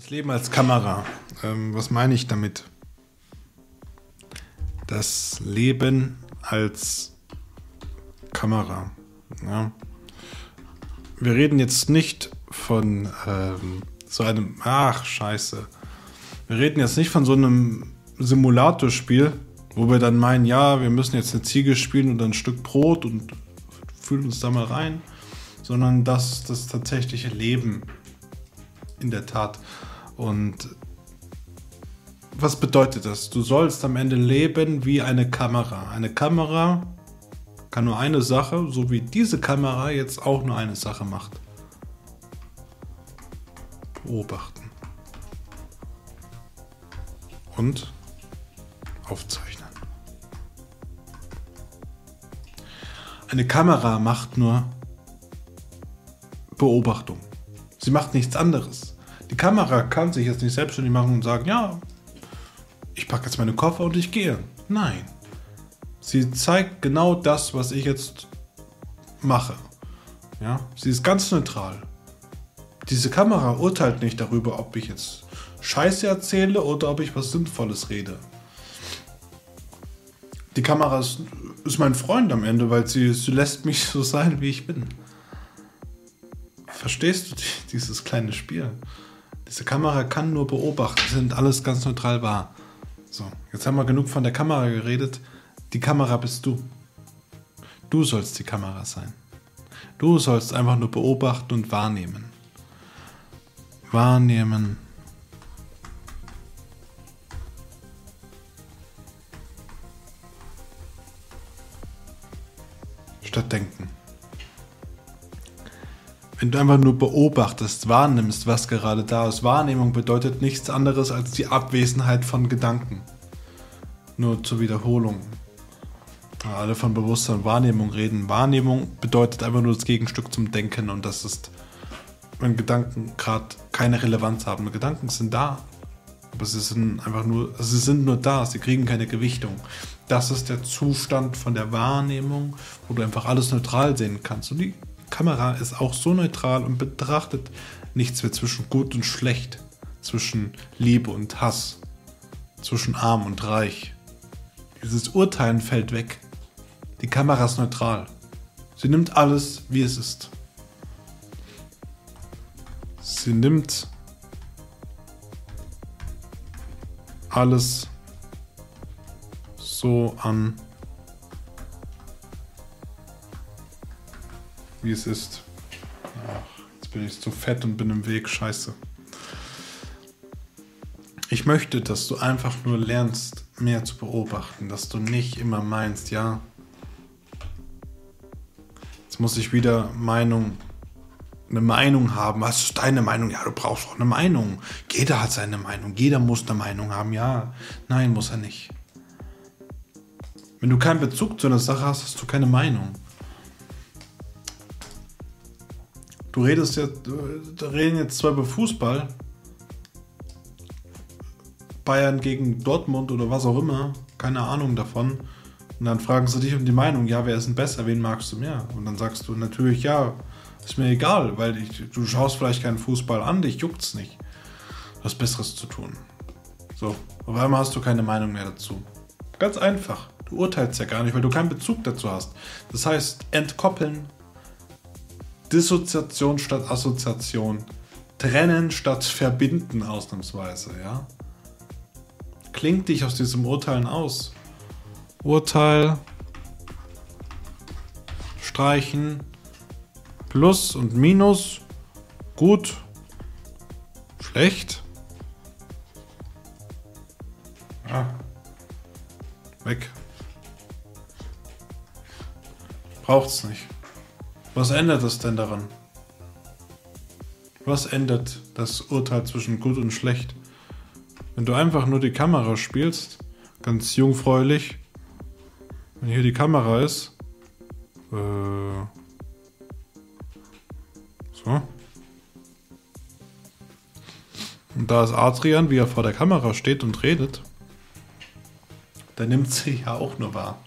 Das Leben als Kamera. Was meine ich damit? Das Leben als Kamera. Ja. Wir reden jetzt nicht von Wir reden jetzt nicht von so einem Simulatorspiel, wo wir dann meinen, ja, wir müssen jetzt eine Ziege spielen und ein Stück Brot und fühlen uns da mal rein, sondern das tatsächliche Leben in der Tat. Und was bedeutet das? Du sollst am Ende leben wie eine Kamera. Eine Kamera kann nur eine Sache, so wie diese Kamera jetzt auch nur eine Sache macht. Beobachten. Und aufzeichnen. Eine Kamera macht nur Beobachtung. Sie macht nichts anderes. Die Kamera kann sich jetzt nicht selbstständig machen und sagen, ja, ich packe jetzt meine Koffer und ich gehe. Nein. Sie zeigt genau das, was ich jetzt mache. Ja? Sie ist ganz neutral. Diese Kamera urteilt nicht darüber, ob ich jetzt Scheiße erzähle oder ob ich was Sinnvolles rede. Die Kamera ist mein Freund am Ende, weil sie lässt mich so sein, wie ich bin. Verstehst du dieses kleine Spiel? Diese Kamera kann nur beobachten, sie nimmt alles ganz neutral wahr. So, jetzt haben wir genug von der Kamera geredet. Die Kamera bist du. Du sollst die Kamera sein. Du sollst einfach nur beobachten und wahrnehmen. Wahrnehmen. Statt denken. Wenn du einfach nur beobachtest, wahrnimmst, was gerade da ist. Wahrnehmung bedeutet nichts anderes als die Abwesenheit von Gedanken. Nur zur Wiederholung. Alle von Bewusstsein und Wahrnehmung reden. Wahrnehmung bedeutet einfach nur das Gegenstück zum Denken. Und das ist, wenn Gedanken gerade keine Relevanz haben. Gedanken sind da. Aber sie sind nur da, sie kriegen keine Gewichtung. Das ist der Zustand von der Wahrnehmung, wo du einfach alles neutral sehen kannst. Und die Kamera ist auch so neutral und betrachtet nichts mehr zwischen gut und schlecht, zwischen Liebe und Hass, zwischen arm und reich. Dieses Urteilen fällt weg. Die Kamera ist neutral. Sie nimmt alles, wie es ist. Sie nimmt alles so an, wie es ist. Ach, jetzt bin ich so fett und bin im Weg, scheiße. Ich möchte, dass du einfach nur lernst, mehr zu beobachten, dass du nicht immer meinst, ja, jetzt muss ich wieder eine Meinung haben. Was ist deine Meinung? Ja, du brauchst auch eine Meinung. Jeder hat seine Meinung. Jeder muss eine Meinung haben. Ja, nein, muss er nicht. Wenn du keinen Bezug zu einer Sache hast, hast du keine Meinung. Da reden jetzt zwei über Fußball. Bayern gegen Dortmund oder was auch immer. Keine Ahnung davon. Und dann fragen sie dich um die Meinung. Ja, wer ist denn besser? Wen magst du mehr? Und dann sagst du natürlich, ja, ist mir egal, weil du schaust vielleicht keinen Fußball an, dich juckt's nicht. Du hast Besseres zu tun. So, auf einmal hast du keine Meinung mehr dazu. Ganz einfach. Du urteilst ja gar nicht, weil du keinen Bezug dazu hast. Das heißt, entkoppeln, Dissoziation statt Assoziation, trennen statt verbinden ausnahmsweise, ja? Kling dich aus diesem Urteilen aus. Urteil, streichen, Plus und Minus, gut, schlecht, ja. Weg. Braucht's nicht. Was ändert es denn daran? Was ändert das Urteil zwischen gut und schlecht? Wenn du einfach nur die Kamera spielst, ganz jungfräulich, wenn hier die Kamera ist, so. Und da ist Adrian, wie er vor der Kamera steht und redet, da nimmt sie ja auch nur wahr.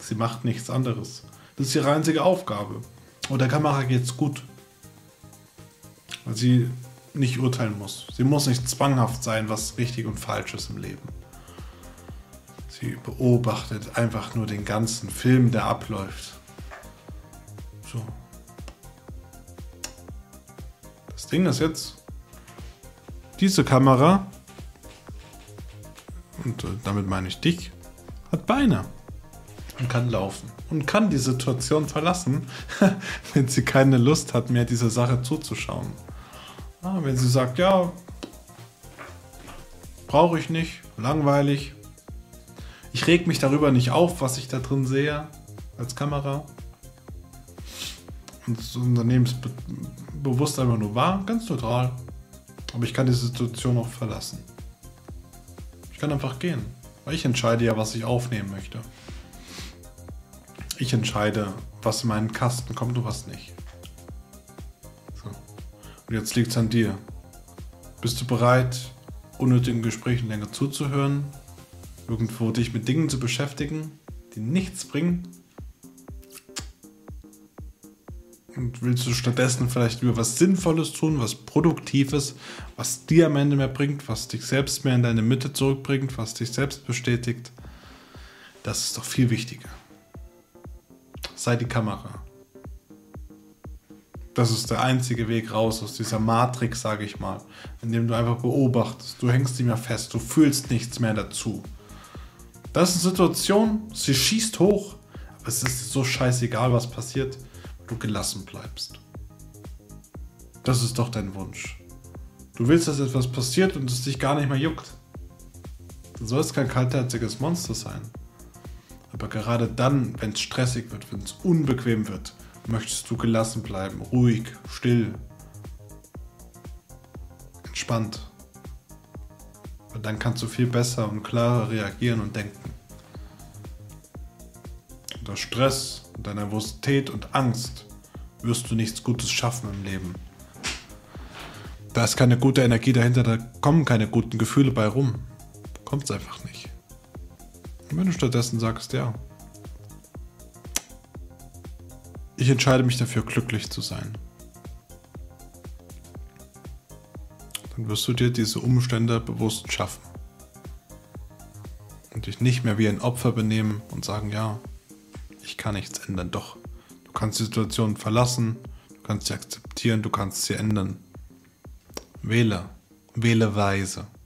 Sie macht nichts anderes. Das ist ihre einzige Aufgabe. Und der Kamera geht's gut. Weil sie nicht urteilen muss. Sie muss nicht zwanghaft sein, was richtig und falsch ist im Leben. Sie beobachtet einfach nur den ganzen Film, der abläuft. So. Das Ding ist jetzt, diese Kamera, und damit meine ich dich, hat Beine und kann laufen und kann die Situation verlassen, wenn sie keine Lust hat, mehr dieser Sache zuzuschauen. Wenn sie sagt, ja, brauche ich nicht, langweilig, ich reg mich darüber nicht auf, was ich da drin sehe als Kamera. Und das Unternehmen ist bewusst einfach nur wahr, ganz neutral. Aber ich kann die Situation auch verlassen. Ich kann einfach gehen, weil ich entscheide ja, was ich aufnehmen möchte. Ich entscheide, was in meinen Kasten kommt und was nicht. So. Und jetzt liegt es an dir. Bist du bereit, unnötigen Gesprächen länger zuzuhören? Irgendwo dich mit Dingen zu beschäftigen, die nichts bringen? Und willst du stattdessen vielleicht über was Sinnvolles tun, was Produktives, was dir am Ende mehr bringt, was dich selbst mehr in deine Mitte zurückbringt, was dich selbst bestätigt? Das ist doch viel wichtiger. Sei die Kamera. Das ist der einzige Weg raus aus dieser Matrix, sage ich mal, indem du einfach beobachtest, du hängst nicht mehr fest, du fühlst nichts mehr dazu. Das ist eine Situation, sie schießt hoch, aber es ist so scheißegal, was passiert, weil du gelassen bleibst. Das ist doch dein Wunsch. Du willst, dass etwas passiert und es dich gar nicht mehr juckt. Du sollst kein kaltherziges Monster sein. Aber gerade dann, wenn es stressig wird, wenn es unbequem wird, möchtest du gelassen bleiben, ruhig, still, entspannt. Und dann kannst du viel besser und klarer reagieren und denken. Unter Stress, unter Nervosität und Angst wirst du nichts Gutes schaffen im Leben. Da ist keine gute Energie dahinter, da kommen keine guten Gefühle bei rum. Kommt es einfach nicht. Und wenn du stattdessen sagst, ja, ich entscheide mich dafür, glücklich zu sein, dann wirst du dir diese Umstände bewusst schaffen und dich nicht mehr wie ein Opfer benehmen und sagen, ja, ich kann nichts ändern. Doch, du kannst die Situation verlassen, du kannst sie akzeptieren, du kannst sie ändern. Wähle weise.